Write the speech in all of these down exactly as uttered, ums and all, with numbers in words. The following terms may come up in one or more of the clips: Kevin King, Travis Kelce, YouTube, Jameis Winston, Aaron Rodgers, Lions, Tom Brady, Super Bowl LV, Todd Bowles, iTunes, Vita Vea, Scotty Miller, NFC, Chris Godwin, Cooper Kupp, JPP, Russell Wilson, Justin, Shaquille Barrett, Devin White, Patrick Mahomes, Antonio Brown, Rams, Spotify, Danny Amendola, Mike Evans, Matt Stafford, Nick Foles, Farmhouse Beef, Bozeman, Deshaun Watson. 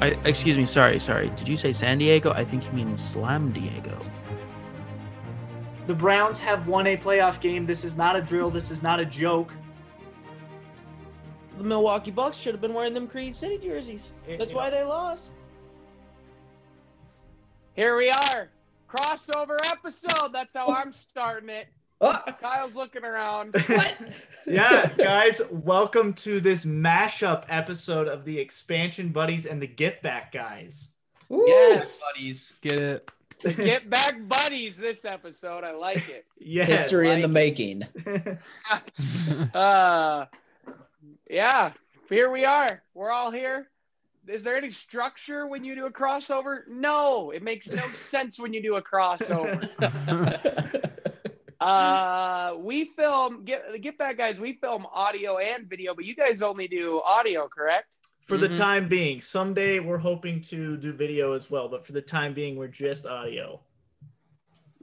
I, excuse me, sorry, sorry. Did you say San Diego? I think you mean Slam Diego. The Browns have won a playoff game. This is not a drill. This is not a joke. The Milwaukee Bucks should have been wearing them Creed City jerseys. That's why they lost. Here we are. Crossover episode. That's how I'm starting it. Oh. Kyle's looking around. What? Yeah, guys, welcome to this mashup episode of the Expansion Buddies and the Get Back Guys. Ooh. Yes, buddies, get it. The Get Back Buddies. This episode, I like it. Yes, history like in the making. uh, yeah, here we are. We're all here. Is there any structure when you do a crossover? No, it makes no sense when you do a crossover. Uh, we film get get back guys. We film audio and video, but you guys only do audio, correct? For mm-hmm. the time being. Someday we're hoping to do video as well, but for the time being, we're just audio.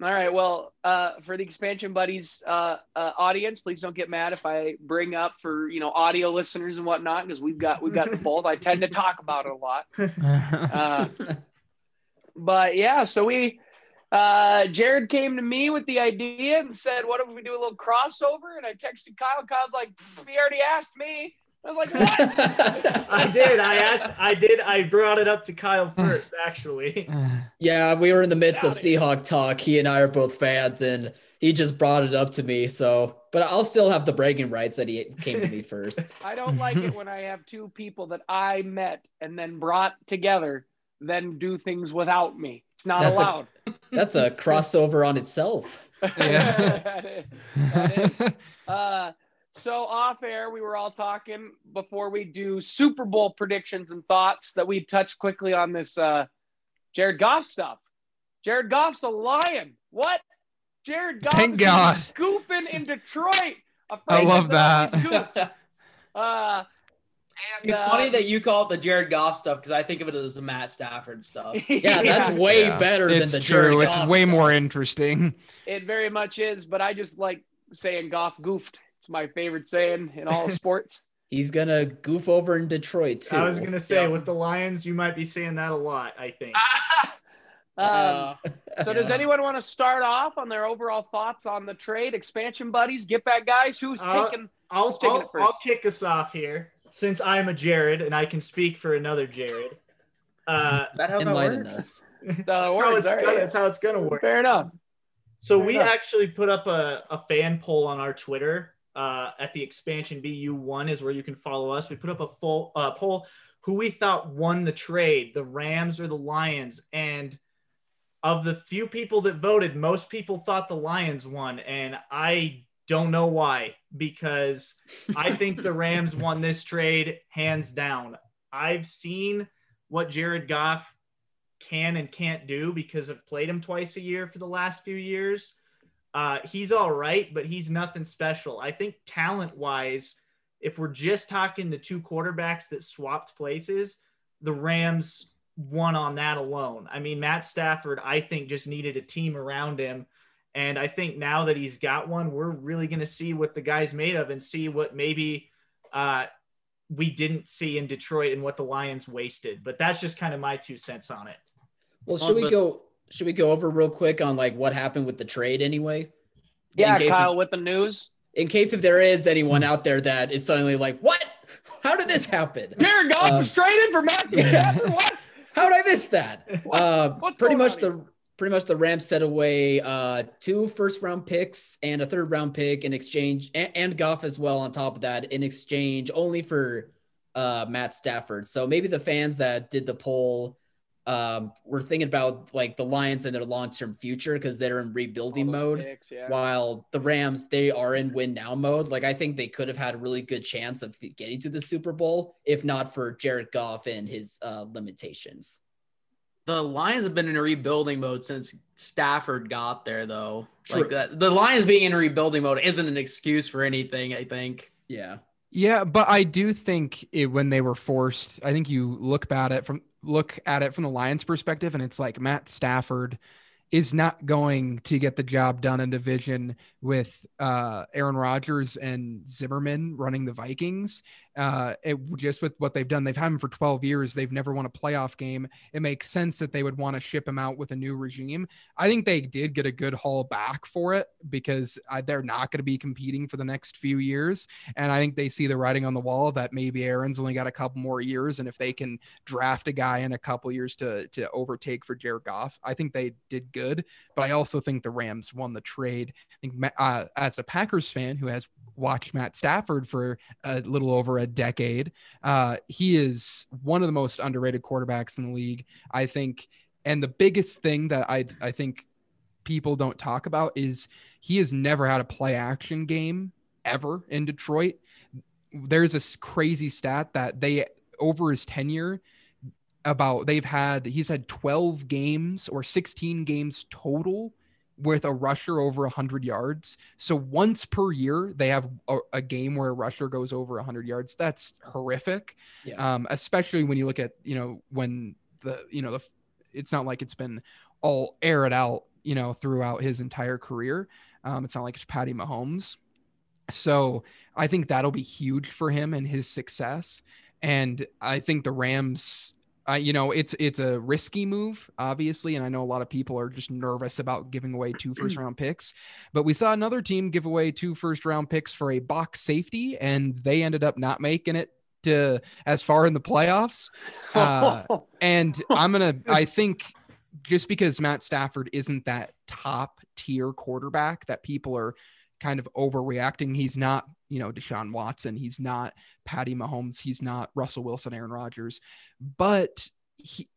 All right. Well, uh, for the Expansion Buddies uh, uh, audience, please don't get mad if I bring up for you know audio listeners and whatnot, because we've got we've got both. I tend to talk about it a lot. Uh, but yeah, so we. Uh, Jared came to me with the idea and said, what if we do a little crossover? And I texted Kyle. Kyle's like, he already asked me. I was like, what? I did. I asked, I did. I brought it up to Kyle first, actually. Yeah. We were in the midst of Seahawk talk. He and I are both fans and he just brought it up to me. So, but I'll still have the bragging rights that he came to me first. I don't like it when I have two people that I met and then brought together, then do things without me. It's not that's allowed. A, that's a crossover on itself. Yeah. that is, that is. Uh, so off air, we were all talking before we do Super Bowl predictions and thoughts that we touched quickly on this uh, Jared Goff stuff. Jared Goff's a lion. What? Jared Goff Thank God. Goofing in Detroit. I love that. Uh And, it's uh, funny that you call it the Jared Goff stuff because I think of it as the Matt Stafford stuff. Yeah, that's way yeah. better it's than the true. Jared Goff It's way stuff. More interesting. It very much is, but I just like saying Goff goofed. It's my favorite saying in all sports. He's going to goof over in Detroit, too. I was going to say, yeah. with the Lions, you might be saying that a lot, I think. um, so yeah. Does anyone want to start off on their overall thoughts on the trade? Expansion Buddies, Get Back Guys, who's uh, taking, I'll, who's taking I'll, it first? I'll kick us off here. Since I'm a Jared and I can speak for another Jared, uh, that how that works? That's how it's gonna, that's how it's gonna work. Fair enough. So Fair we enough. actually put up a, a fan poll on our Twitter uh, at the Expansion B U one is where you can follow us. We put up a full uh, poll who we thought won the trade, the Rams or the Lions, and of the few people that voted, most people thought the Lions won, and I. Don't know why, because I think the Rams won this trade hands down. I've seen what Jared Goff can and can't do because I've played him twice a year for the last few years. Uh, he's all right, but he's nothing special. I think talent-wise, if we're just talking the two quarterbacks that swapped places, the Rams won on that alone. I mean, Matt Stafford, I think, just needed a team around him. And I think now that he's got one, we're really going to see what the guy's made of and see what maybe uh, we didn't see in Detroit and what the Lions wasted. But that's just kind of my two cents on it. Well, should we go Should we go over real quick on, like, what happened with the trade anyway? Yeah, Kyle, of, with the news. In case if there is anyone out there that is suddenly like, what? How did this happen? Jared Goff uh, was traded for Matt Stafford? What? How did I miss that? What? Uh, pretty much the – Pretty much the Rams set away uh, two first-round picks and a third-round pick in exchange, and, and Goff as well on top of that, in exchange only for uh, Matt Stafford. So maybe the fans that did the poll um, were thinking about, like, the Lions and their long-term future because they're in rebuilding mode, picks, yeah. while the Rams, they are in win-now mode. Like, I think they could have had a really good chance of getting to the Super Bowl if not for Jared Goff and his uh, limitations. The Lions have been in a rebuilding mode since Stafford got there, though. True. Like that, the Lions being in a rebuilding mode isn't an excuse for anything, I think. Yeah. Yeah, but I do think it, when they were forced, I think you look at it from look at it from the Lions' perspective, and it's like Matt Stafford is not going to get the job done in division with uh, Aaron Rodgers and Zimmerman running the Vikings. Uh, it just with what they've done, they've had him for twelve years. They've never won a playoff game. It makes sense that they would want to ship him out with a new regime. I think they did get a good haul back for it because uh, they're not going to be competing for the next few years. And I think they see the writing on the wall that maybe Aaron's only got a couple more years. And if they can draft a guy in a couple years to, to overtake for Jared Goff, I think they did good, but I also think the Rams won the trade. I think uh, as a Packers fan who has watched Matt Stafford for a little over a decade, uh, he is one of the most underrated quarterbacks in the league, I think. And the biggest thing that I I think people don't talk about is he has never had a play action game ever in Detroit. There's this crazy stat that they, over his tenure, about they've had, he's had twelve games or sixteen games total with a rusher over one hundred yards. So once per year, they have a, a game where a rusher goes over one hundred yards. That's horrific. Yeah. Um, especially when you look at, you know, when the, you know, the, it's not like it's been all aired out, you know, throughout his entire career. Um, it's not like it's Patty Mahomes. So I think that'll be huge for him and his success. And I think the Rams, Uh, you know, it's it's a risky move, obviously, and I know a lot of people are just nervous about giving away two first-round picks, but we saw another team give away two first-round picks for a Bucs safety, and they ended up not making it to as far in the playoffs. Uh, and I'm going to – I think just because Matt Stafford isn't that top-tier quarterback that people are kind of overreacting, he's not, you know, Deshaun Watson, he's not Patty Mahomes, he's not Russell Wilson, Aaron Rodgers, but he,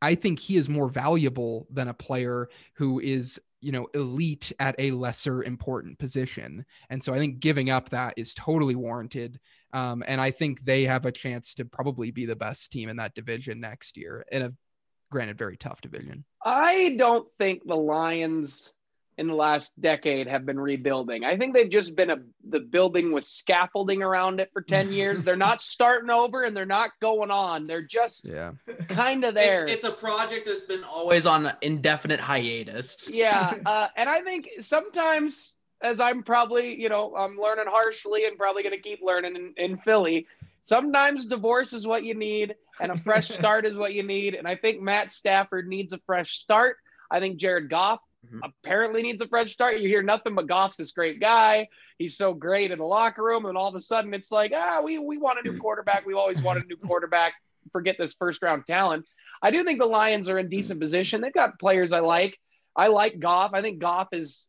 I think he is more valuable than a player who is, you know, elite at a lesser important position. And so I think giving up that is totally warranted. Um, and I think they have a chance to probably be the best team in that division next year, in a granted very tough division. I don't think the Lions in the last decade have been rebuilding. I think they've just been a, the building with scaffolding around it for ten years. They're not starting over and they're not going on. They're just yeah. kind of there. It's, it's a project that's been always on indefinite hiatus. Yeah. Uh, and I think sometimes, as I'm probably, you know, I'm learning harshly and probably going to keep learning in, in Philly, sometimes divorce is what you need and a fresh start is what you need. And I think Matt Stafford needs a fresh start. I think Jared Goff apparently needs a fresh start. You hear nothing but Goff's this great guy, he's so great in the locker room, and all of a sudden it's like, ah, we we want a new quarterback. We've always wanted a new quarterback. Forget this first round talent. I do think the Lions are in decent position. They've got players I like. I like Goff. I think Goff is,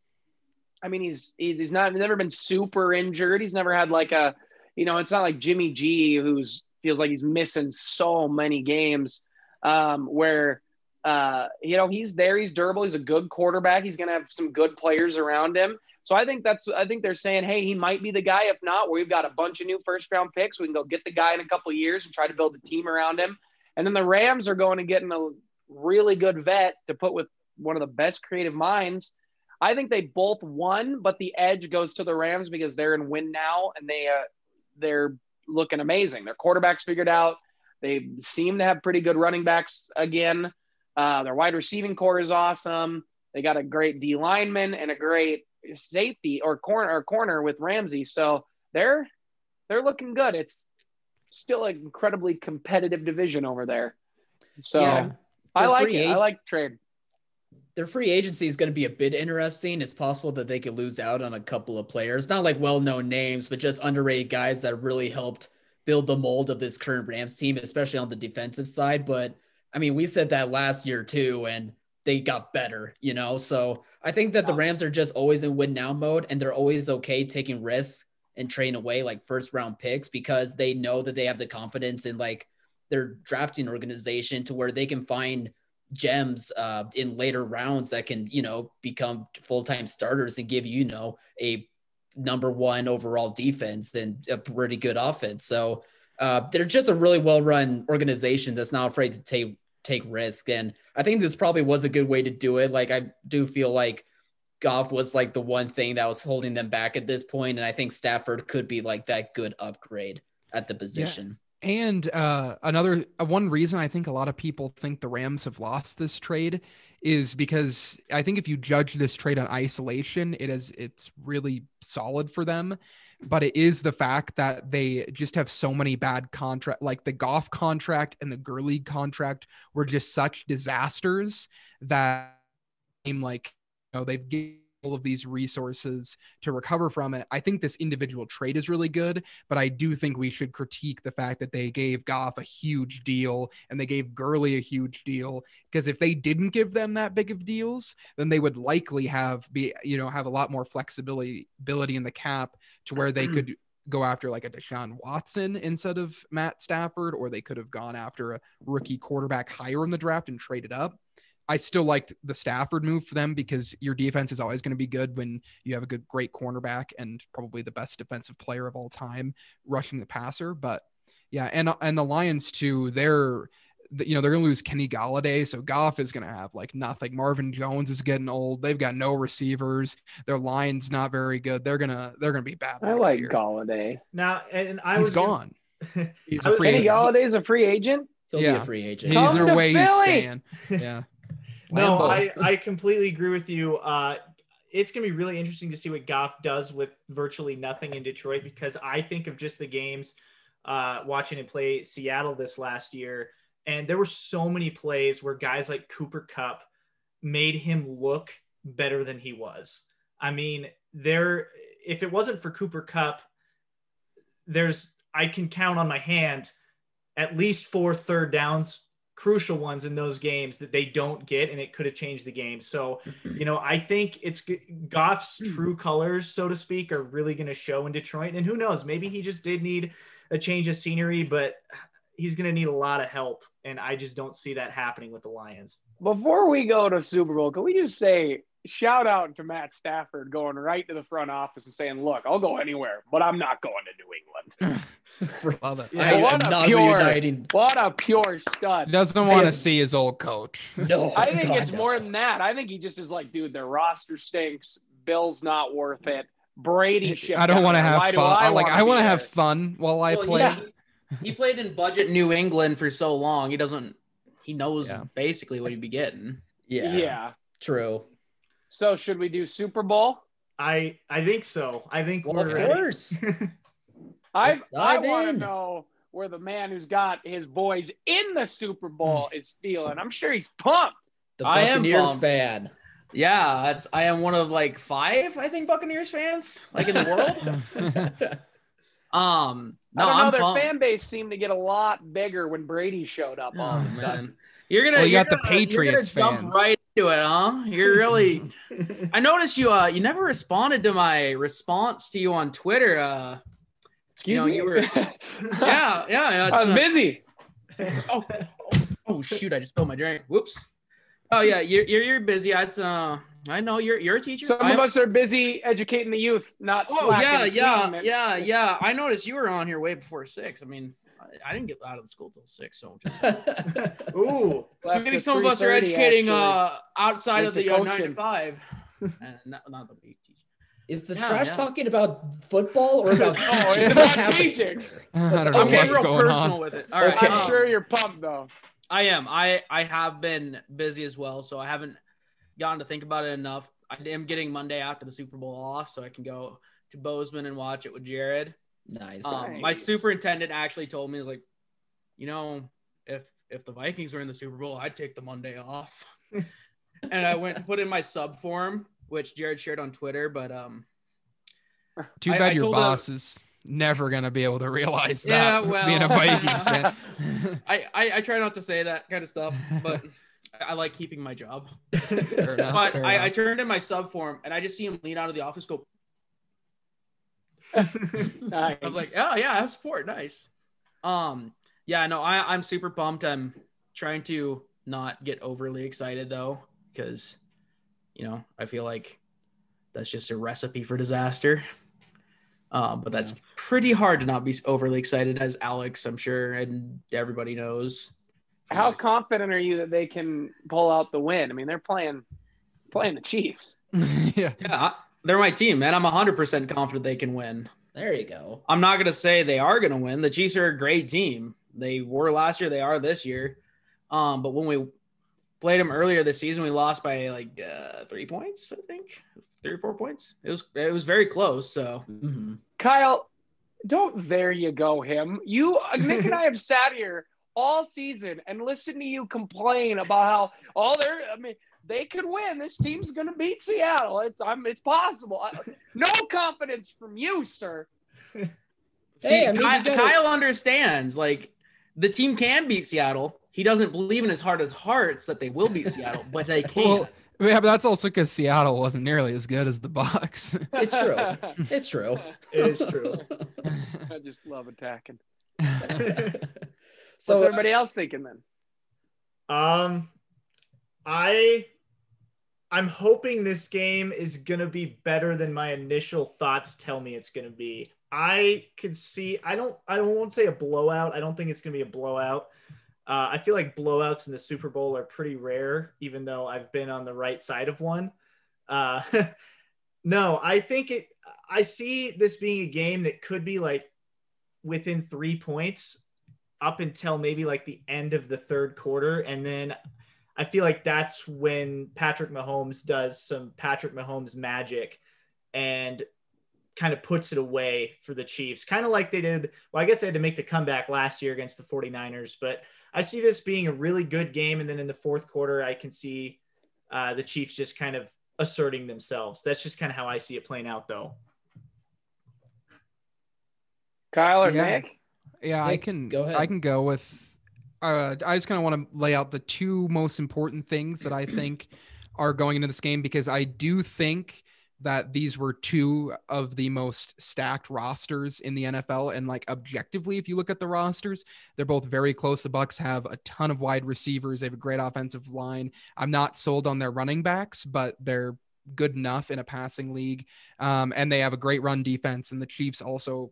I mean, he's he's not he's never been super injured. He's never had like a, you know, it's not like Jimmy G, who's feels like he's missing so many games, um, where Uh, you know, he's there, he's durable, he's a good quarterback, he's going to have some good players around him. So I think that's, I think they're saying, hey, he might be the guy. If not, we've got a bunch of new first round picks. We can go get the guy in a couple of years and try to build a team around him. And then the Rams are going and getting a really good vet to put with one of the best creative minds. I think they both won, but the edge goes to the Rams because they're in win now and they, uh, they're looking amazing. Their quarterback's figured out. They seem to have pretty good running backs again. Uh, their wide receiving core is awesome. They got a great D lineman and a great safety or corner or corner with Ramsey. So they're, they're looking good. It's still an incredibly competitive division over there. So yeah, I like it. Ag- I like trade. Their free agency is going to be a bit interesting. It's possible that they could lose out on a couple of players, not like well-known names, but just underrated guys that really helped build the mold of this current Rams team, especially on the defensive side. But I mean, we said that last year too, and they got better, you know? So I think that the Rams are just always in win now mode, and they're always okay taking risks and trading away like first round picks because they know that they have the confidence in like their drafting organization to where they can find gems uh, in later rounds that can, you know, become full-time starters and give, you know, a number one overall defense and a pretty good offense. So Uh, they're just a really well-run organization that's not afraid to take take risk, and I think this probably was a good way to do it. Like, I do feel like Goff was like the one thing that was holding them back at this point, and I think Stafford could be like that good upgrade at the position. Yeah. And uh, another uh, one reason I think a lot of people think the Rams have lost this trade is because I think if you judge this trade on isolation, it is it's really solid for them. but it is the fact that they just have so many bad contract, like the Goff contract and the Gurley contract were just such disasters that seem like, you know, they've given all of these resources to recover from it. I think this individual trade is really good, but I do think we should critique the fact that they gave Goff a huge deal and they gave Gurley a huge deal, because if they didn't give them that big of deals, then they would likely have be, you know, have a lot more flexibility ability in the cap to where they could go after like a Deshaun Watson instead of Matt Stafford, or they could have gone after a rookie quarterback higher in the draft and traded up. I still liked the Stafford move for them because your defense is always going to be good when you have a good, great cornerback and probably the best defensive player of all time rushing the passer. But yeah. And, and the Lions too, they're, you know, they're going to lose Kenny Golladay. So Goff is going to have like nothing. Marvin Jones is getting old. They've got no receivers. Their line's not very good. They're going to, they're going to be bad. I like year. Golladay now. And I was gone. Gonna... He's a free Kenny agent. Galladay's a free agent. He'll yeah. be a free agent. He's Come their way. Stan. Yeah. No, I, I completely agree with you. Uh, it's going to be really interesting to see what Goff does with virtually nothing in Detroit, because I think of just the games uh, watching him play Seattle this last year, and there were so many plays where guys like Cooper Kupp made him look better than he was. I mean, there, if it wasn't for Cooper Kupp, there's, I can count on my hand at least four third downs, crucial ones in those games that they don't get, and it could have changed the game. So, you know, I think it's Goff's true colors, so to speak, are really going to show in Detroit. And who knows, maybe he just did need a change of scenery, but he's going to need a lot of help. And I just don't see that happening with the Lions. Before we go to Super Bowl, can we just say shout out to Matt Stafford going right to the front office and saying, look, I'll go anywhere, but I'm not going to New England. Love it. Yeah, what, a pure, what a pure stud. Doesn't want to see his old coach. No, I think God, it's no. more than that. I think he just is like, dude, their roster stinks. Bill's not worth it. Brady shipped. I don't want to have Why fun. I like I want to have there? fun while I well, play. Yeah. He played in budget New England for so long. He doesn't. He knows yeah. basically what he'd be getting. Yeah. Yeah. True. So should we do Super Bowl? I I think so. I think well, we're of ready. course. I, I want to know where the man who's got his boys in the Super Bowl is feeling. I'm sure he's pumped. The Buccaneers fan. Yeah, that's, I am one of like five, I think, Buccaneers fans like in the world. um, no, I don't know. I'm their pumped. Fan base seemed to get a lot bigger when Brady showed up. All oh, of a sudden, you're gonna. Well, you you're got gonna, the Patriots fans. Jump right into it, huh? You're really. I noticed you. Uh, you never responded to my response to you on Twitter. Uh. Excuse you know, me. You were, yeah, yeah. yeah I was uh, busy. Oh, oh, oh, shoot! I just spilled my drink. Whoops. Oh yeah, you're you're, you're busy. That's uh, I know you're you're a teacher. Some I'm, of us are busy educating the youth, not. Oh yeah, yeah, yeah, yeah. I noticed you were on here way before six. I mean, I, I didn't get out of the school till six, so. Just... Ooh. Maybe some of us are educating uh outside of the uh, nine to five. uh, not not the week. Is the yeah, trash yeah. talking about football or about teaching? Oh, it's about teaching. I'm getting real personal on. with it. All right. Okay. I'm um, sure you're pumped, though. I am. I, I have been busy as well, so I haven't gotten to think about it enough. I am getting Monday after the Super Bowl off, so I can go to Bozeman and watch it with Jared. Nice. Um, nice. My superintendent actually told me, he was like, you know, if, if the Vikings were in the Super Bowl, I'd take the Monday off. And I went to put in my sub form, which Jared shared on Twitter, but um, too bad I, I your boss him, is never gonna be able to realize that. Yeah, well, being a Vikings fan. I, I I try not to say that kind of stuff, but I like keeping my job. Fair enough, but fair I, I turned in my sub form, and I just see him lean out of the office, go. Nice. I was like, oh yeah, I have support, nice. Um, yeah, no, I I'm super pumped. I'm trying to not get overly excited though, because. You know, I feel like that's just a recipe for disaster. Um, but that's yeah. pretty hard to not be overly excited, as Alex, I'm sure, and everybody knows. How like, confident are you that they can pull out the win? I mean, they're playing playing the Chiefs. yeah, yeah, they're my team, man. I'm one hundred percent confident they can win. There you go. I'm not going to say they are going to win. The Chiefs are a great team. They were last year. They are this year. Um, but when we – played them earlier this season, we lost by like uh, three points, I think, three or four points. It was it was very close. So mm-hmm. Kyle, don't there you go him. You, Nick and I have sat here all season and listened to you complain about how all oh, they're, I mean, they could win. This team's going to beat Seattle. It's I'm, it's possible. No confidence from you, sir. See, hey, I mean, Kyle, Kyle understands, like, the team can beat Seattle. He doesn't believe in his heart of hearts that they will beat Seattle, but they can. Well, yeah, but that's also because Seattle wasn't nearly as good as the Bucs. It's true. It's true. It is true. I just love attacking. So what's everybody else thinking then? Um, I, I'm hoping this game is going to be better than my initial thoughts tell me it's going to be. I could see, I don't, I don't want to say a blowout. I don't think it's going to be a blowout. Uh, I feel like blowouts in the Super Bowl are pretty rare, even though I've been on the right side of one. Uh, no, I think it, I see this being a game that could be like within three points up until maybe like the end of the third quarter. And then I feel like that's when Patrick Mahomes does some Patrick Mahomes magic and kind of puts it away for the Chiefs, kind of like they did. Well, I guess they had to make the comeback last year against the forty-niners, but I see this being a really good game. And then in the fourth quarter, I can see uh, the Chiefs just kind of asserting themselves. That's just kind of how I see it playing out though. Kyle or yeah. Nick? Yeah, Nick, I can go ahead. I can go with, uh, I just kind of want to lay out the two most important things that I think are going into this game, because I do think that these were two of the most stacked rosters in the N F L. And like objectively, if you look at the rosters, they're both very close. The Bucs have a ton of wide receivers. They have a great offensive line. I'm not sold on their running backs, but they're good enough in a passing league. Um, and they have a great run defense, and the Chiefs also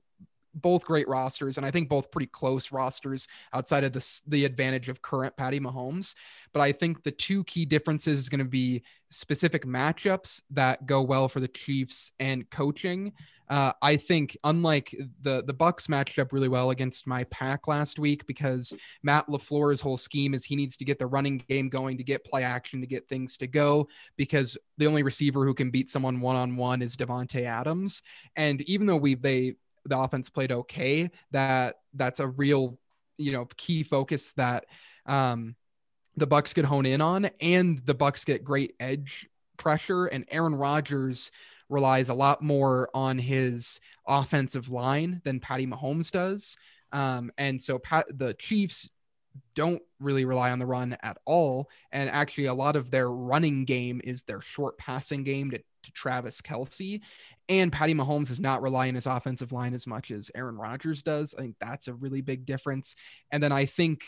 both great rosters. And I think both pretty close rosters outside of the, the advantage of current Patty Mahomes. But I think the two key differences is going to be specific matchups that go well for the Chiefs and coaching. Uh, I think unlike the, the Bucs matched up really well against my pack last week, because Matt LaFleur's whole scheme is he needs to get the running game going to get play action, to get things to go, because the only receiver who can beat someone one-on-one is Devontae Adams. And even though we, they, the offense played okay, that that's a real, you know, key focus that um, the Bucs could hone in on, and the Bucs get great edge pressure, and Aaron Rodgers relies a lot more on his offensive line than Patty Mahomes does. Um, and so Pat, the Chiefs don't really rely on the run at all. And actually a lot of their running game is their short passing game to, to Travis Kelce. And Patty Mahomes does not rely on his offensive line as much as Aaron Rodgers does. I think that's a really big difference. And then I think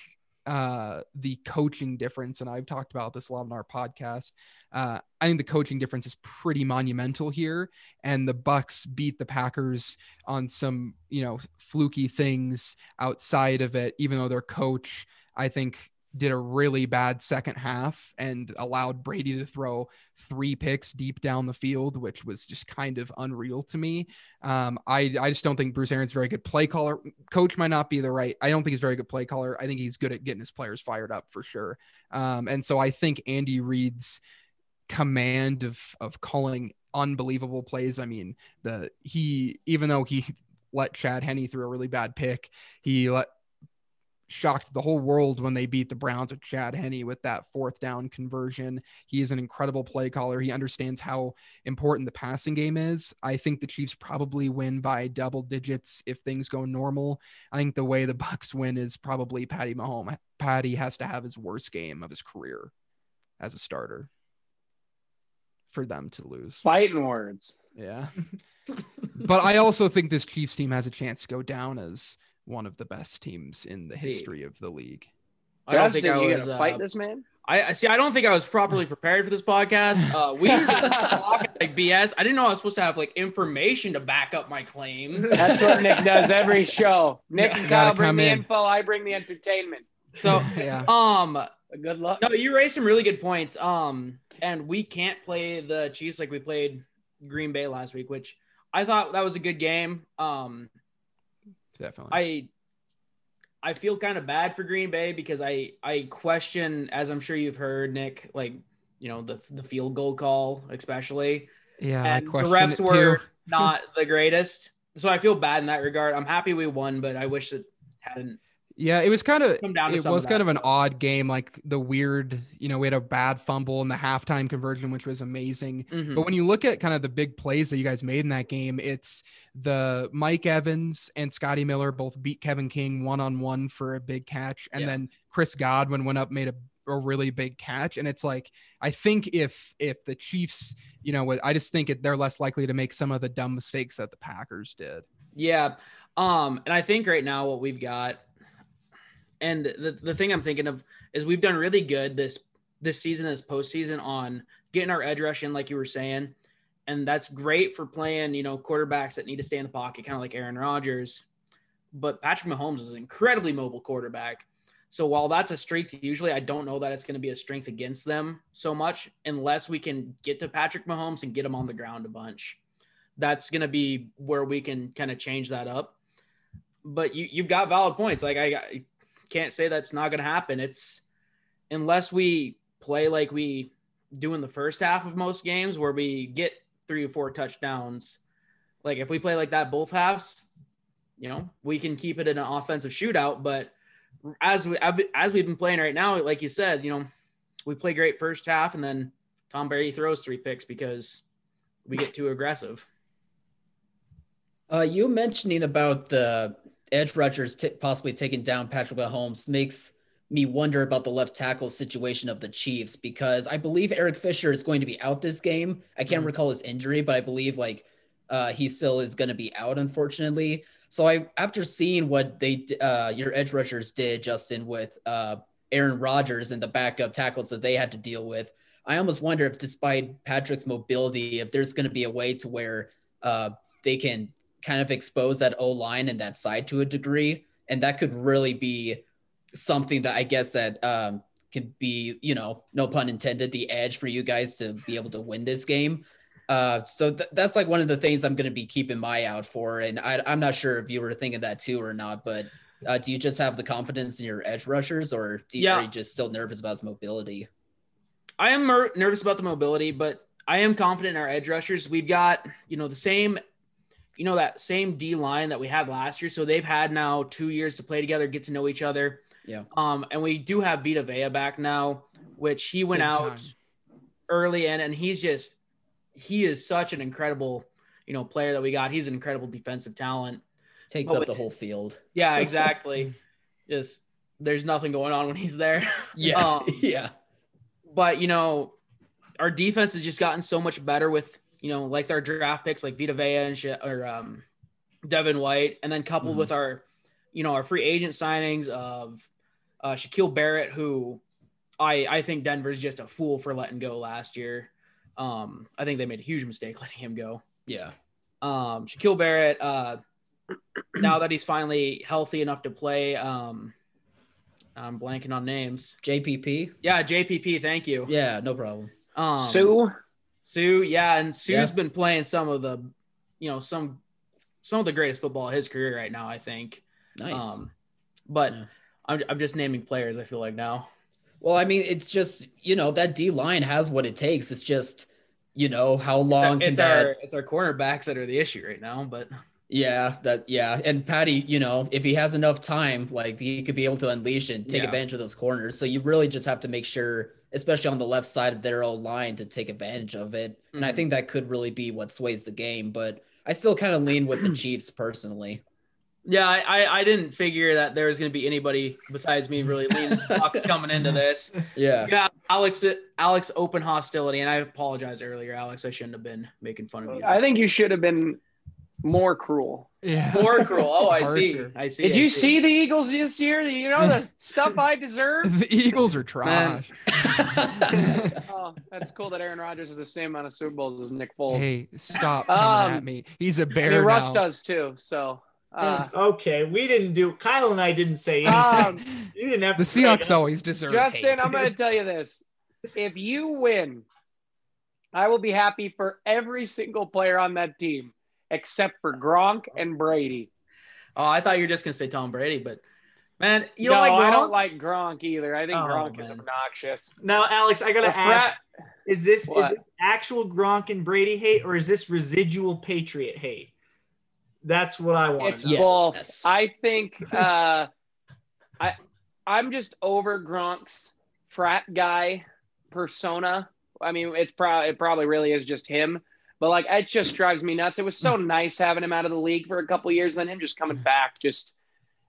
uh, the coaching difference, and I've talked about this a lot on our podcast. Uh, I think the coaching difference is pretty monumental here. And the Bucs beat the Packers on some, you know, fluky things outside of it, even though their coach, I think, did a really bad second half and allowed Brady to throw three picks deep down the field, which was just kind of unreal to me. Um, I, I just don't think Bruce Arians is very good play caller. Coach might not be the right. I don't think he's a very good play caller. I think he's good at getting his players fired up for sure. Um, and so I think Andy Reid's command of, of calling unbelievable plays. I mean, the, he, even though he let Chad Henne throw a really bad pick, he let, shocked the whole world when they beat the Browns with Chad Henne with that fourth down conversion. He is an incredible play caller. He understands how important the passing game is. I think the Chiefs probably win by double digits if things go normal. I think the way the Bucs win is probably Patty Mahomes. Patty has to have his worst game of his career as a starter for them to lose. Fighting words. Yeah. But I also think this Chiefs team has a chance to go down as one of the best teams in the history of the league. I don't think I was, uh, fight this man. I, I see. I don't think I was properly prepared for this podcast. Uh, we were talking like B S. I didn't know I was supposed to have like information to back up my claims. That's what Nick does every show. Nick and Kyle bring the in. info. I bring the entertainment. So, yeah. um, good luck. No, you raised some really good points. Um, and we can't play the Chiefs like we played Green Bay last week, which I thought that was a good game. Um. Definitely. I I feel kind of bad for Green Bay because I, I question, as I'm sure you've heard, Nick, like, you know, the the field goal call especially. Yeah, and I question the refs were not the greatest. So I feel bad in that regard. I'm happy we won, but I wish it hadn't. Yeah, it was kind of it was kind of an odd game, like the weird, you know, we had a bad fumble in the halftime conversion, which was amazing. Mm-hmm. But when you look at kind of the big plays that you guys made in that game, it's the Mike Evans and Scotty Miller both beat Kevin King one-on-one for a big catch. And yeah. then Chris Godwin went up, made a a really big catch. And it's like, I think if, if the Chiefs, you know, I just think it, they're less likely to make some of the dumb mistakes that the Packers did. Yeah. Um, and I think right now what we've got, and the, the thing I'm thinking of is we've done really good this, this season, this postseason on getting our edge rush in, like you were saying, and that's great for playing, you know, quarterbacks that need to stay in the pocket, kind of like Aaron Rodgers, but Patrick Mahomes is an incredibly mobile quarterback. So while that's a strength, usually I don't know that it's going to be a strength against them so much, unless we can get to Patrick Mahomes and get him on the ground a bunch. That's going to be where we can kind of change that up. But you, you've got valid points. Like I, I can't say that's not going to happen. It's unless we play like we do in the first half of most games where we get three or four touchdowns. Like if we play like that both halves, you know, we can keep it in an offensive shootout, but as we as we've been playing right now, like you said, you know, we play great first half, and then Tom Brady throws three picks because we get too aggressive. Uh, you mentioning about the edge rushers t- possibly taking down Patrick Mahomes makes me wonder about the left tackle situation of the Chiefs, because I believe Eric Fisher is going to be out this game. I can't mm-hmm. recall his injury, but I believe like uh, he still is going to be out, unfortunately. So I, after seeing what they, uh, your edge rushers did, Justin, with uh, Aaron Rodgers and the backup tackles that they had to deal with, I almost wonder if, despite Patrick's mobility, if there's going to be a way to where uh, they can kind of expose that O-line and that side to a degree, and that could really be something that I guess that um, can be, you know, no pun intended, the edge for you guys to be able to win this game. Uh, so th- that's like one of the things I'm going to be keeping my eye out for. And I, I'm not sure if you were thinking that too or not, but uh, do you just have the confidence in your edge rushers, or do you, yeah. are you just still nervous about his mobility? I am mer- nervous about the mobility, but I am confident in our edge rushers. We've got, you know, the same, you know, that same D line that we had last year. So they've had now two years to play together, get to know each other. Yeah. Um, and we do have Vita Vea back now, which he went Big out time. early and, and he's just, he is such an incredible, you know, player that we got. He's an incredible defensive talent. Takes but up with, the whole field. Yeah, exactly. Just there's nothing going on when he's there. Yeah, um, yeah. But, you know, our defense has just gotten so much better with, you know, like our draft picks, like Vita Vea and shit, or um, Devin White, and then coupled mm-hmm. with our, you know, our free agent signings of uh, Shaquille Barrett, who I I think Denver's just a fool for letting go last year. Um, I think they made a huge mistake letting him go. Yeah. Um, Shaquille Barrett, uh, now that he's finally healthy enough to play, um, I'm blanking on names. J P P? Yeah, J P P, thank you. Yeah, no problem. Um, Sue? Sue, yeah, and Sue's yeah. been playing some of the, you know, some some of the greatest football of his career right now, I think. Nice. Um, but yeah. I'm, I'm just naming players, I feel like, now. Well, I mean, it's just, you know, that D line has what it takes. It's just, you know, how long it's our, can it's that... Our, it's our cornerbacks that are the issue right now, but... Yeah, that, yeah. And Patty, you know, if he has enough time, like, he could be able to unleash and take yeah. advantage of those corners. So you really just have to make sure, especially on the left side of their own line, to take advantage of it. Mm-hmm. And I think that could really be what sways the game, but I still kind of lean with the Chiefs personally. Yeah, I I didn't figure that there was going to be anybody besides me really leading the Bucs coming into this. Yeah. Yeah, Alex Alex open hostility, and I apologize earlier, Alex. I shouldn't have been making fun of you. I think you should have been more cruel. Yeah. More cruel. Oh, I see. I see. Did I you see. see the Eagles this year? You know, the stuff I deserve? The Eagles are trash. Oh, that's cool that Aaron Rodgers is the same amount of Super Bowls as Nick Foles. Hey, stop coming um, at me. He's a bear now. Russ does too, so... Uh, okay, we didn't do Kyle and I didn't say anything. Um, you didn't have the Seahawks always deserve Justin, hate. I'm gonna tell you this. If you win, I will be happy for every single player on that team except for Gronk and Brady. Oh, I thought you were just gonna say Tom Brady, but man, you don't no, like Gronk? I don't like Gronk either. I think oh, Gronk man. is obnoxious. Now, Alex, I gotta the ask threat... is this what? Is this actual Gronk and Brady hate, or is this residual Patriot hate? That's what I want. It's to know. Both. Yes. I think uh, I I'm just over Gronk's frat guy persona. I mean, it's probably it probably really is just him, but like it just drives me nuts. It was so nice having him out of the league for a couple of years, then him just coming back. Just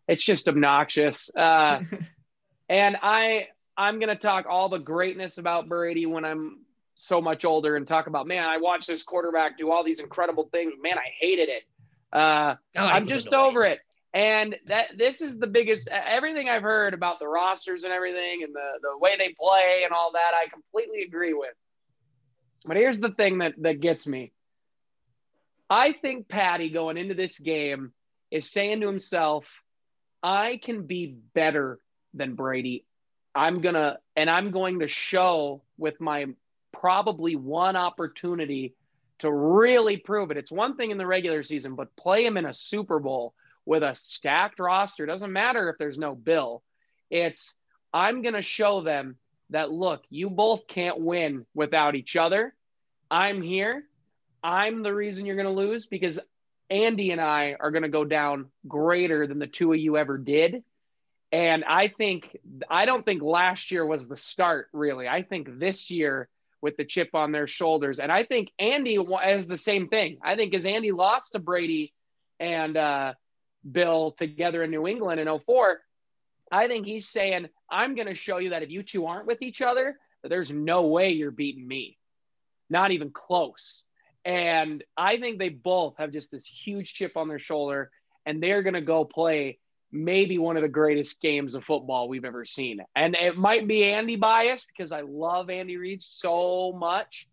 it's just obnoxious. Uh, and I I'm gonna talk all the greatness about Brady when I'm so much older and talk about, man, I watched this quarterback do all these incredible things. Man, I hated it. Uh, God, I'm just annoying. Over it. And that this is the biggest, everything I've heard about the rosters and everything and the, the way they play and all that, I completely agree with. But here's the thing that, that gets me. I think Patty going into this game is saying to himself, I can be better than Brady. I'm going to, and I'm going to show with my probably one opportunity to really prove it. It's one thing in the regular season, but play him in a Super Bowl with a stacked roster. Doesn't matter if there's no Bill. It's, I'm going to show them that, look, you both can't win without each other. I'm here. I'm the reason you're going to lose because Andy and I are going to go down greater than the two of you ever did. And I think, I don't think last year was the start, really. I think this year, with the chip on their shoulders. And I think Andy is the same thing. I think as Andy lost to Brady and uh, Bill together in New England in oh four, I think he's saying, I'm going to show you that if you two aren't with each other, that there's no way you're beating me. Not even close. And I think they both have just this huge chip on their shoulder and they're going to go play maybe one of the greatest games of football we've ever seen. And it might be Andy biased because I love Andy Reid so much,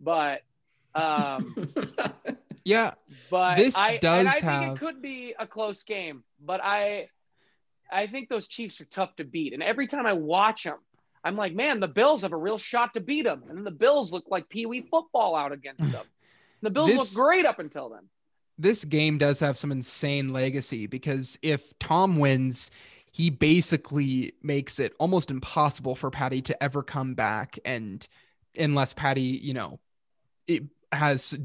but, um, yeah, but this I, does and I have... think it could be a close game, but I, I think those Chiefs are tough to beat. And every time I watch them, I'm like, man, the Bills have a real shot to beat them. And then the Bills look like Pee Wee football out against them. The Bills this... look great up until then. This game does have some insane legacy because if Tom wins, he basically makes it almost impossible for Patty to ever come back. And unless Patty, you know, it has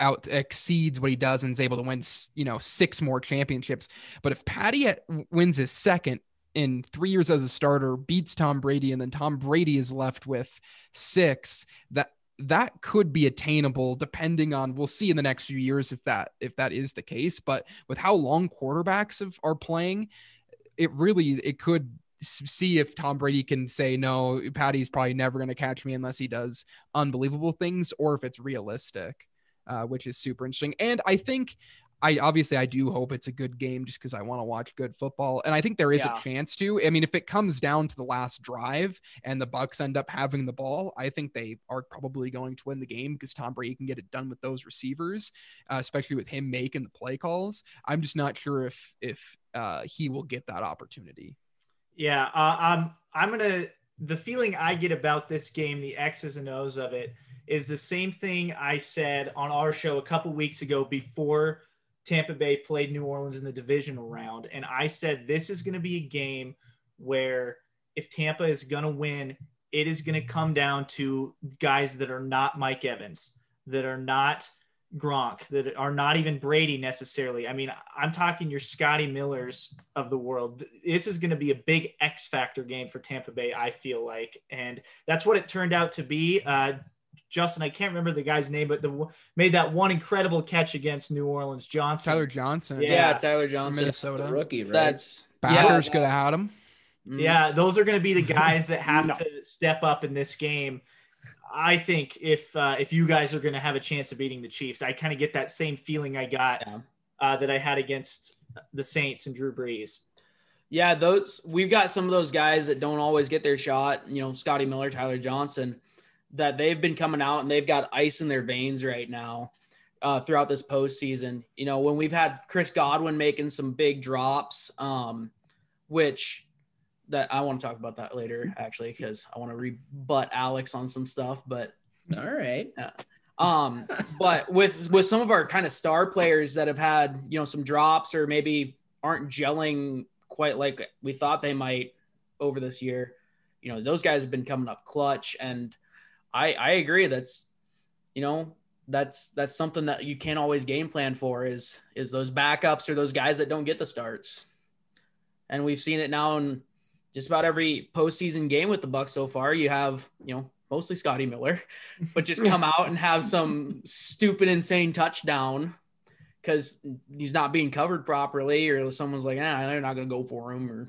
out exceeds what he does and is able to win, you know, six more championships. But if Patty wins his second in three years as a starter, beats Tom Brady, and then Tom Brady is left with six, that, that could be attainable depending on, we'll see in the next few years if that, if that is the case, but with how long quarterbacks have, are playing, it really, it could see if Tom Brady can say, no, Patty's probably never going to catch me unless he does unbelievable things, or if it's realistic, uh, which is super interesting. And I think I obviously I do hope it's a good game just because I want to watch good football. And I think there is yeah. a chance to. I mean, if it comes down to the last drive and the Bucs end up having the ball, I think they are probably going to win the game because Tom Brady can get it done with those receivers, uh, especially with him making the play calls. I'm just not sure if if uh, he will get that opportunity. Yeah, uh, I'm, I'm going to – the feeling I get about this game, the X's and O's of it, is the same thing I said on our show a couple weeks ago before – Tampa Bay played New Orleans in the divisional round. And I said, this is going to be a game where if Tampa is going to win, it is going to come down to guys that are not Mike Evans, that are not Gronk, that are not even Brady necessarily. I mean, I'm talking your Scotty Millers of the world. This is going to be a big X factor game for Tampa Bay, I feel like. And that's what it turned out to be. Uh, Justin, I can't remember the guy's name, but the made that one incredible catch against New Orleans. Johnson, Tyler Johnson, yeah, yeah Tyler Johnson, Minnesota the rookie, right? That's Backers yeah, could have had him. Mm. Yeah, those are going to be the guys that have no. to step up in this game. I think if uh, if you guys are going to have a chance of beating the Chiefs, I kind of get that same feeling I got yeah. uh, that I had against the Saints and Drew Brees. Yeah, those we've got some of those guys that don't always get their shot. You know, Scotty Miller, Tyler Johnson. That they've been coming out and they've got ice in their veins right now uh, throughout this postseason. You know, when we've had Chris Godwin making some big drops, um, which that I want to talk about that later actually, because I want to rebut Alex on some stuff, but all right. Uh, um, but with, with some of our kind of star players that have had, you know, some drops or maybe aren't gelling quite like we thought they might over this year, you know, those guys have been coming up clutch and, I, I agree. That's, you know, that's that's something that you can't always game plan for is is those backups or those guys that don't get the starts. And we've seen it now in just about every postseason game with the Bucs so far. You have, you know, mostly Scotty Miller, but just come out and have some stupid, insane touchdown because he's not being covered properly, or someone's like, "Ah, they're not going to go for him," or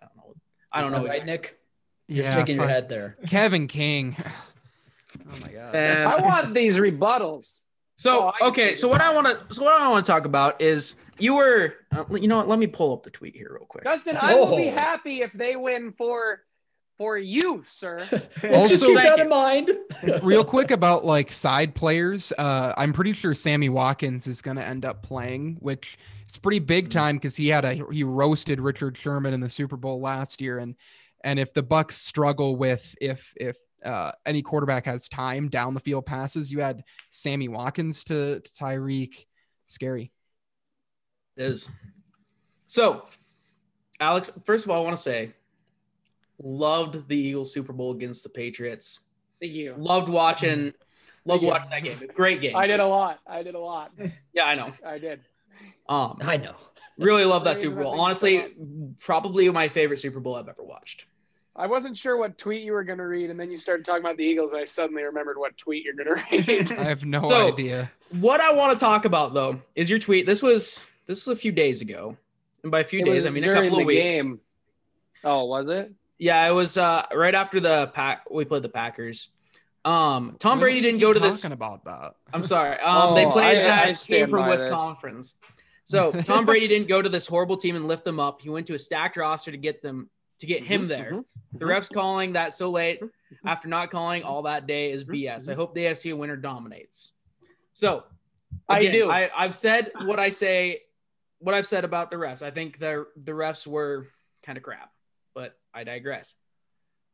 I don't know. I don't Is know. Right, exactly. Nick? You're yeah, shaking your head there. Kevin King. Oh my God. And I want these rebuttals. So, oh, okay. So what I want to, so what I want to talk about is you were, uh, you know what? Let me pull up the tweet here real quick. Justin, I will oh. be happy if they win for, for you, sir. Let's also, just keep that in mind. Real quick about like side players. Uh, I'm pretty sure Sammy Watkins is going to end up playing, which is pretty big time. Cause he had a, he roasted Richard Sherman in the Super Bowl last year. And, and if the Bucs struggle with, if, if, Uh, any quarterback has time down the field passes. You had Sammy Watkins to, to Tyreek. Scary. It is. So, Alex, first of all, I want to say, loved the Eagles Super Bowl against the Patriots. Thank you. Loved watching, loved Thank watching you. that game. Great game. I did a lot. I did a lot. Yeah, I know. I did. Um, I know. Really loved that Super Bowl. Honestly, probably my favorite Super Bowl I've ever watched. I wasn't sure what tweet you were going to read, and then you started talking about the Eagles, and I suddenly remembered what tweet you're going to read. I have no so, idea. What I want to talk about, though, is your tweet. This was this was a few days ago. And by a few it days, I mean a couple of weeks. Game. Oh, was it? Yeah, it was uh, right after the pack. We played the Packers. Um, Tom Brady didn't go to this. Talking about that. I'm sorry. Um, oh, they played I, that I team from West this. Conference. So Tom Brady didn't go to this horrible team and lift them up. He went to a stacked roster to get them. To get him there. Mm-hmm. The refs calling that so late after not calling all that day is B S. I hope the A F C winner dominates. So again, I do. I, I've said what I say, what I've said about the refs. I think the the refs were kind of crap, but I digress.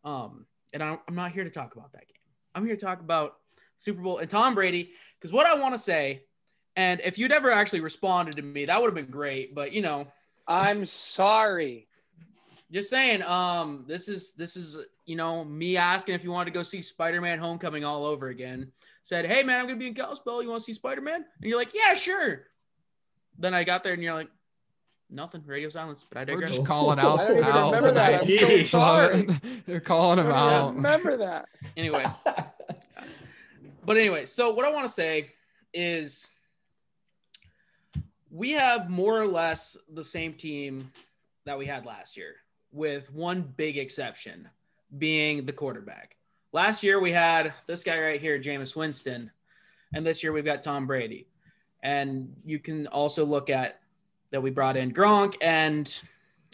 Um, and I, I'm not here to talk about that game. I'm here to talk about Super Bowl and Tom Brady, because what I want to say, and if you'd ever actually responded to me, that would have been great. But you know, I'm sorry. Just saying, um, this is, this is you know, me asking if you wanted to go see Spider-Man Homecoming all over again. Said, hey, man, I'm going to be in Kalispell. You want to see Spider-Man? And you're like, yeah, sure. Then I got there, and you're like, nothing, radio silence. But I digress. We're just calling out. I don't even out remember that. I'm so sorry. They're calling him I out. I remember that. Anyway. But anyway, so what I want to say is we have more or less the same team that we had last year, with one big exception being the quarterback. Last year we had this guy right here, Jameis Winston, and this year we've got Tom Brady. And you can also look at that we brought in Gronk and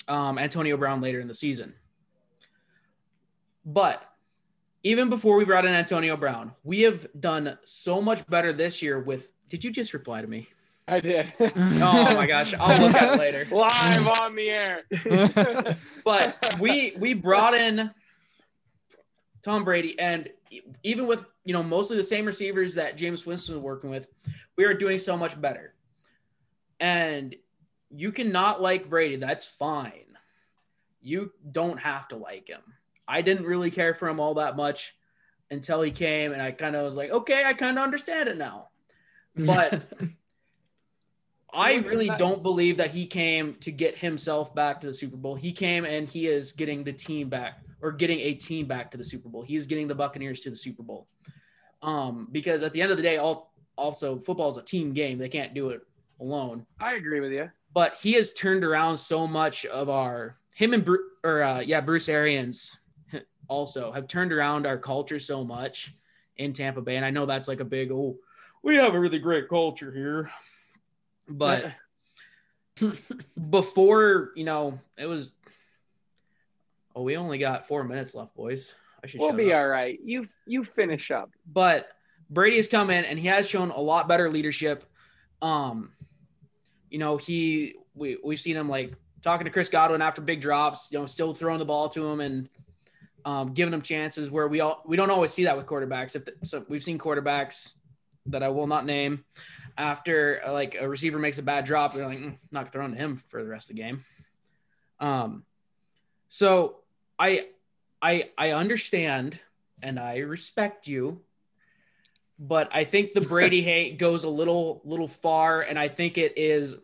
um, Antonio Brown later in the season. But even before we brought in Antonio Brown, we have done so much better this year with – did you just reply to me? I did. Oh my gosh. I'll look at it later. Live on the air. But we we brought in Tom Brady, and even with, you know, mostly the same receivers that Jameis Winston was working with, we are doing so much better. And you cannot like Brady. That's fine. You don't have to like him. I didn't really care for him all that much until he came, and I kind of was like, okay, I kind of understand it now. But I really don't believe that he came to get himself back to the Super Bowl. He came and he is getting the team back, or getting a team back to the Super Bowl. He is getting the Buccaneers to the Super Bowl. Um, because at the end of the day, all, also football is a team game. They can't do it alone. I agree with you. But he has turned around so much of our – him and Bru- – or, uh, yeah, Bruce Arians also have turned around our culture so much in Tampa Bay. And I know that's like a big, oh, we have a really great culture here. But before, you know, it was, oh, we only got four minutes left, boys. I should. We'll be up. All right. You you finish up. But Brady has come in, and he has shown a lot better leadership. Um, you know, he we we've seen him like talking to Chris Godwin after big drops. You know, still throwing the ball to him and um, giving him chances where we all we don't always see that with quarterbacks. If the, so we've seen quarterbacks that I will not name. After like a receiver makes a bad drop, they're like, mm, not throwing to him for the rest of the game. Um, so I, I, I understand and I respect you but I think the Brady hate goes a little, little far. And I think it is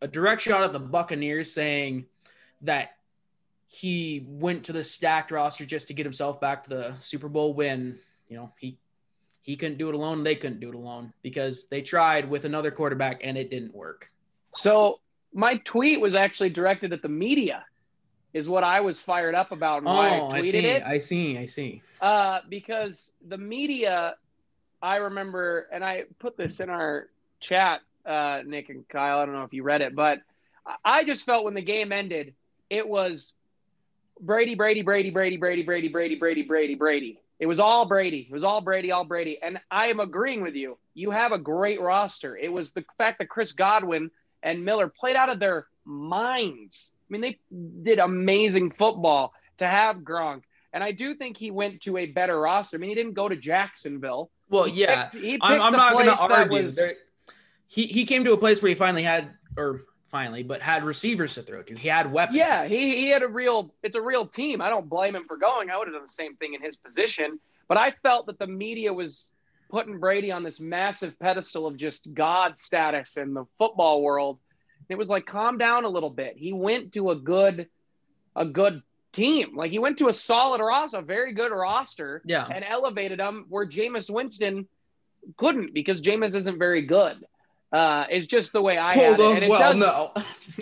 a direct shot at the Buccaneers saying that he went to the stacked roster just to get himself back to the Super Bowl when, you know, he, he couldn't do it alone. They couldn't do it alone because they tried with another quarterback and it didn't work. So my tweet was actually directed at the media is what I was fired up about. And why oh, I tweeted I see, it. I see. I see. Uh, because the media, I remember, and I put this in our chat, uh, Nick and Kyle, I don't know if you read it, but I just felt when the game ended, it was Brady, Brady, Brady, Brady, Brady, Brady, Brady, Brady, Brady, Brady. It was all Brady. It was all Brady, all Brady. And I am agreeing with you. You have a great roster. It was the fact that Chris Godwin and Miller played out of their minds. I mean, they did amazing football to have Gronk. And I do think he went to a better roster. I mean, he didn't go to Jacksonville. Well, he yeah. Picked, he picked I'm, I'm not going to argue. Was... There, he, he came to a place where he finally had – or finally, but had receivers to throw to. He had weapons. Yeah, he, he had a real – it's a real team. I don't blame him for going. I would have done the same thing in his position. But I felt that the media was putting Brady on this massive pedestal of just God status in the football world. It was like, calm down a little bit. He went to a good – a good – team. Like he went to a solid roster, a very good roster, yeah, and elevated them where Jameis Winston couldn't because Jameis isn't very good. Uh, it's just the way I had it. And it well, does, no.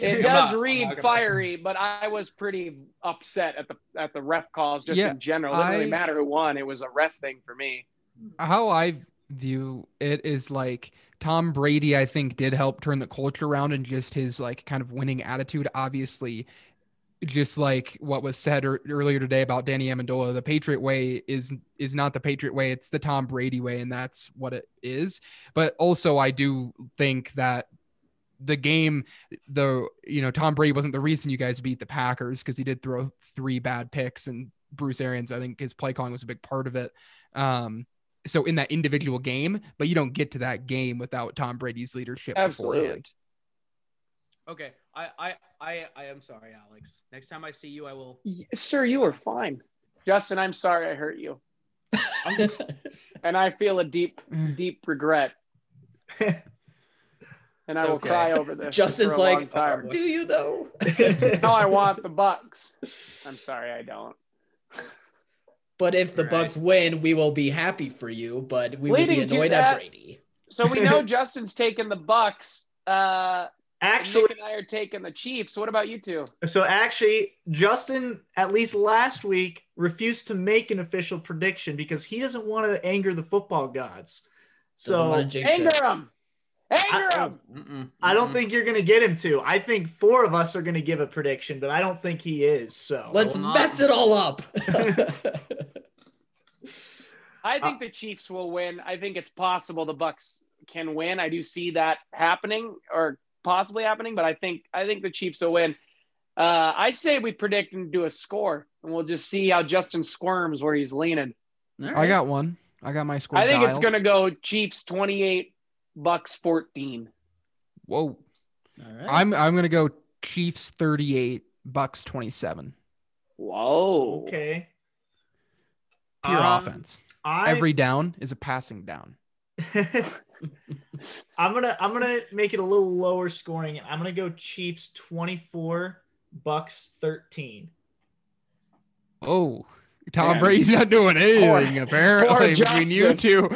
it does not, read fiery, but I was pretty upset at the at the ref calls just yeah, in general. It didn't I, really matter who won. It was a ref thing for me. How I view it is like Tom Brady, I think, did help turn the culture around and just his like kind of winning attitude, obviously. Just like what was said or, earlier today about Danny Amendola, the Patriot way is is not the Patriot way. It's the Tom Brady way, and that's what it is. But also, I do think that the game, the you know, Tom Brady wasn't the reason you guys beat the Packers because he did throw three bad picks, and Bruce Arians, I think his play calling was a big part of it. Um, so in that individual game, but you don't get to that game without Tom Brady's leadership Absolutely. beforehand. Okay. I, I, I, I am sorry, Alex. Next time I see you, I will. Yeah, sir, you are fine. Justin, I'm sorry I hurt you. And I feel a deep, deep regret. And I will okay. cry over this. Justin's like, oh, do you though? No, I want the Bucs. I'm sorry, I don't. But if the right. Bucs win, we will be happy for you, but we Leading will be annoyed at Brady. So we know Justin's taking the Bucs. Uh, Actually, Nick and I are taking the Chiefs. What about you two? So actually, Justin, at least last week, refused to make an official prediction because he doesn't want to anger the football gods. So anger him. Anger I, him. I, mm-mm, I don't mm-mm. think you're going to get him to. I think four of us are going to give a prediction, but I don't think he is. So let's we'll mess it all up. I think uh, the Chiefs will win. I think it's possible the Bucs can win. I do see that happening or possibly happening, but I think I think the Chiefs will win. Uh, I say we predict and do a score, and we'll just see how Justin squirms where he's leaning. Right. I got one. I got my score. I think dialed. It's going to go Chiefs twenty-eight, Bucs fourteen. Whoa! All right. I'm I'm going to go Chiefs thirty-eight, Bucs twenty-seven. Whoa! Okay. Pure um, offense. I... Every down is a passing down. I'm gonna I'm gonna make it a little lower scoring, and I'm gonna go Chiefs twenty-four, Bucs thirteen. Oh, Tom yeah. Brady's not doing anything poor, apparently poor between you two.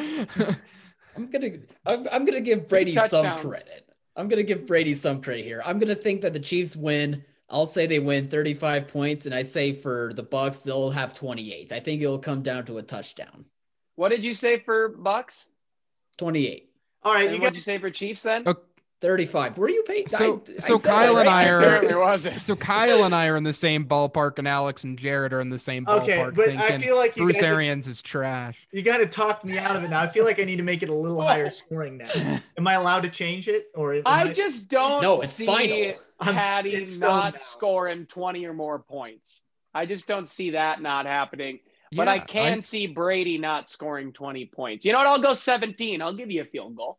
I'm gonna I'm, I'm gonna give Brady Touchdowns. some credit. I'm gonna give Brady some credit here. I'm gonna think that the Chiefs win. I'll say they win thirty-five points, and I say for the Bucs they'll have twenty-eight. I think it'll come down to a touchdown. What did you say for Bucs? twenty-eight. All right, and you got you say for Chiefs then? Okay. thirty-five. Were you paid? So, I, so I Kyle right? and I are so Kyle and I are in the same ballpark, and Alex and Jared are in the same ballpark. Okay, but thinking I feel like you Bruce Arians have, is trash. You got to talk me out of it now. I feel like I need to make it a little higher scoring now. Am I allowed to change it, or I, I just don't? No, it's see final. Patty not scoring twenty or more points. I just don't see that not happening. But yeah, I can I... see Brady not scoring twenty points. You know what? I'll go seventeen. I'll give you a field goal.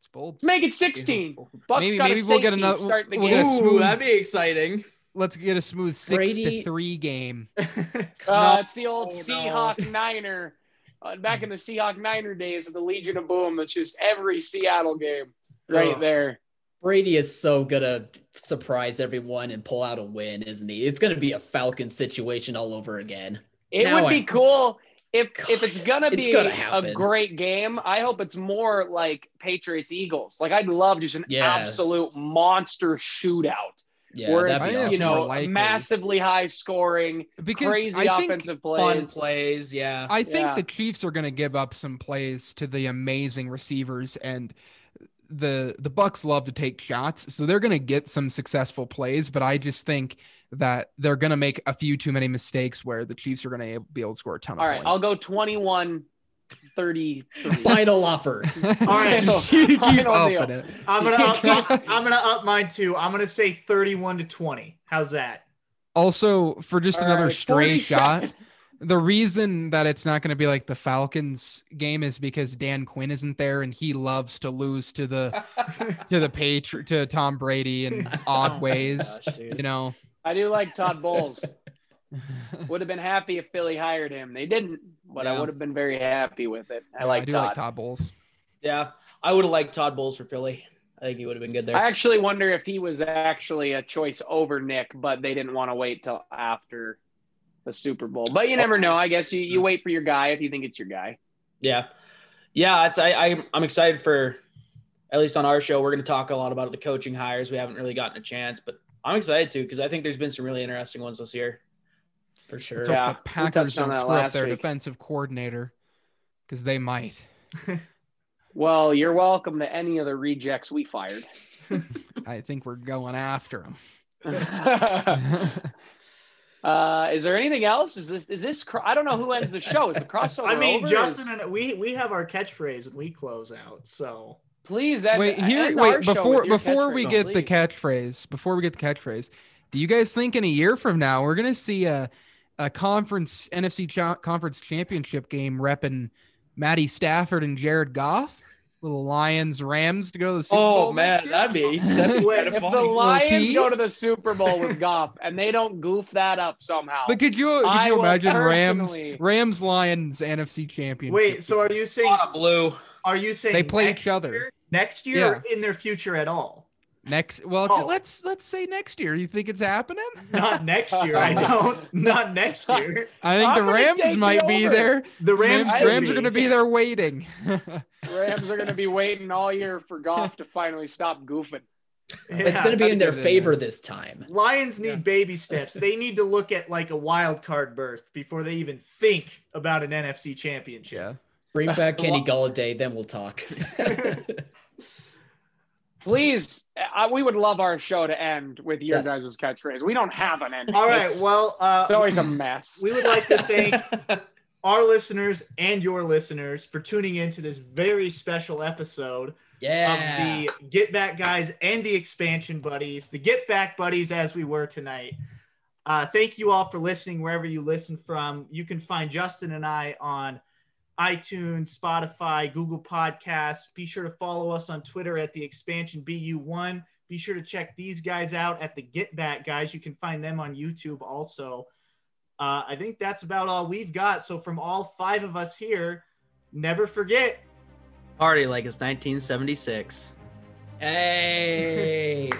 It's bold. Let's make it sixteen. Bucks maybe maybe we'll get another. Start the we'll game. Get a smooth, ooh, that'd be exciting. Let's get a smooth six Brady... to three game. uh, it's the old oh, Seahawk no. Niner uh, back in the Seahawk Niner days of the Legion of Boom. That's just every Seattle game right oh. there. Brady is so going to surprise everyone and pull out a win, isn't he? It's going to be a Falcon situation all over again. It now would be I, cool if God, if it's going to be gonna a great game. I hope it's more like Patriots-Eagles. Like, I'd love just an yeah. absolute monster shootout yeah, where it's, you know, massively high-scoring, crazy I offensive plays. Fun plays, yeah. I think yeah. the Chiefs are going to give up some plays to the amazing receivers, and – the the Bucs love to take shots, so they're going to get some successful plays, but I just think that they're going to make a few too many mistakes where the Chiefs are going to be able to score a ton all of right, points. All right, I'll go twenty-one thirty-three. Final offer. All right. Final, final deal. It. I'm going to I'm going to up mine too. I'm going to say thirty-one to twenty. How's that? Also, for just all another right, straight shot, the reason that it's not going to be like the Falcons game is because Dan Quinn isn't there, and he loves to lose to the to the Patri- to Tom Brady in odd ways. Oh gosh, you know, I do like Todd Bowles. Would have been happy if Philly hired him. They didn't, but yeah. I would have been very happy with it. I yeah, like I do Todd. like Todd Bowles. Yeah, I would have liked Todd Bowles for Philly. I think he would have been good there. I actually wonder if he was actually a choice over Nick, but they didn't want to wait till after the Super Bowl, but you never know. I guess you, you wait for your guy if you think it's your guy. Yeah, yeah. It's I I'm, I'm excited for, at least on our show, we're going to talk a lot about the coaching hires. We haven't really gotten a chance, but I'm excited too because I think there's been some really interesting ones this year. For sure. Let's yeah. hope the Packers don't screw up their week. defensive coordinator, because they might. Well, you're welcome to any of the rejects we fired. I think we're going after them. Uh, is there anything else? Is this, is this, cr- I don't know who ends the show. Is the crossover I mean, over? Justin and we, we have our catchphrase and we close out. So please. End, wait, here, wait, before, before we get please. the catchphrase, before we get the catchphrase, do you guys think in a year from now, we're going to see a, a conference N F C cha- conference championship game repping Matty Stafford and Jared Goff? Little Lions Rams to go to the Super oh, Bowl. Oh man, that'd be, that'd be if funny. The Lions go to the Super Bowl with Goff and they don't goof that up somehow. But could you, could you imagine Rams Rams Lions N F C Championship? Wait, so are you saying blue? Are you saying they play each other year, next year yeah. or in their future at all? Next, well, oh. let's let's say next year. You think it's happening? Not next year. I don't. Not next year. I think I'm the Rams might be over. there. The Rams, Rams, Rams are going to be there waiting. Rams are going to be waiting all year for Goff to finally stop goofing. Yeah, it's going to be in their favor in this time. Lions need yeah. baby steps. They need to look at like a wild card berth before they even think about an N F C championship. Yeah. Bring back Kenny Golladay, then we'll talk. Please, I, we would love our show to end with your yes. guys' catchphrase. We don't have an ending. All right, it's, well. Uh, it's always a mess. We would like to thank our listeners and your listeners for tuning in to this very special episode yeah. of the Get Back Guys and the Expansion Buddies, the Get Back Buddies as we were tonight. Uh, thank you all for listening wherever you listen from. You can find Justin and I on iTunes, Spotify, Google Podcasts. Be sure to follow us on Twitter at the Expansion B U one. Be sure to check these guys out at the Get Back Guys. You can find them on YouTube also. Uh, I think that's about all we've got. So from all five of us here, never forget. Party like it's nineteen seventy-six. Hey.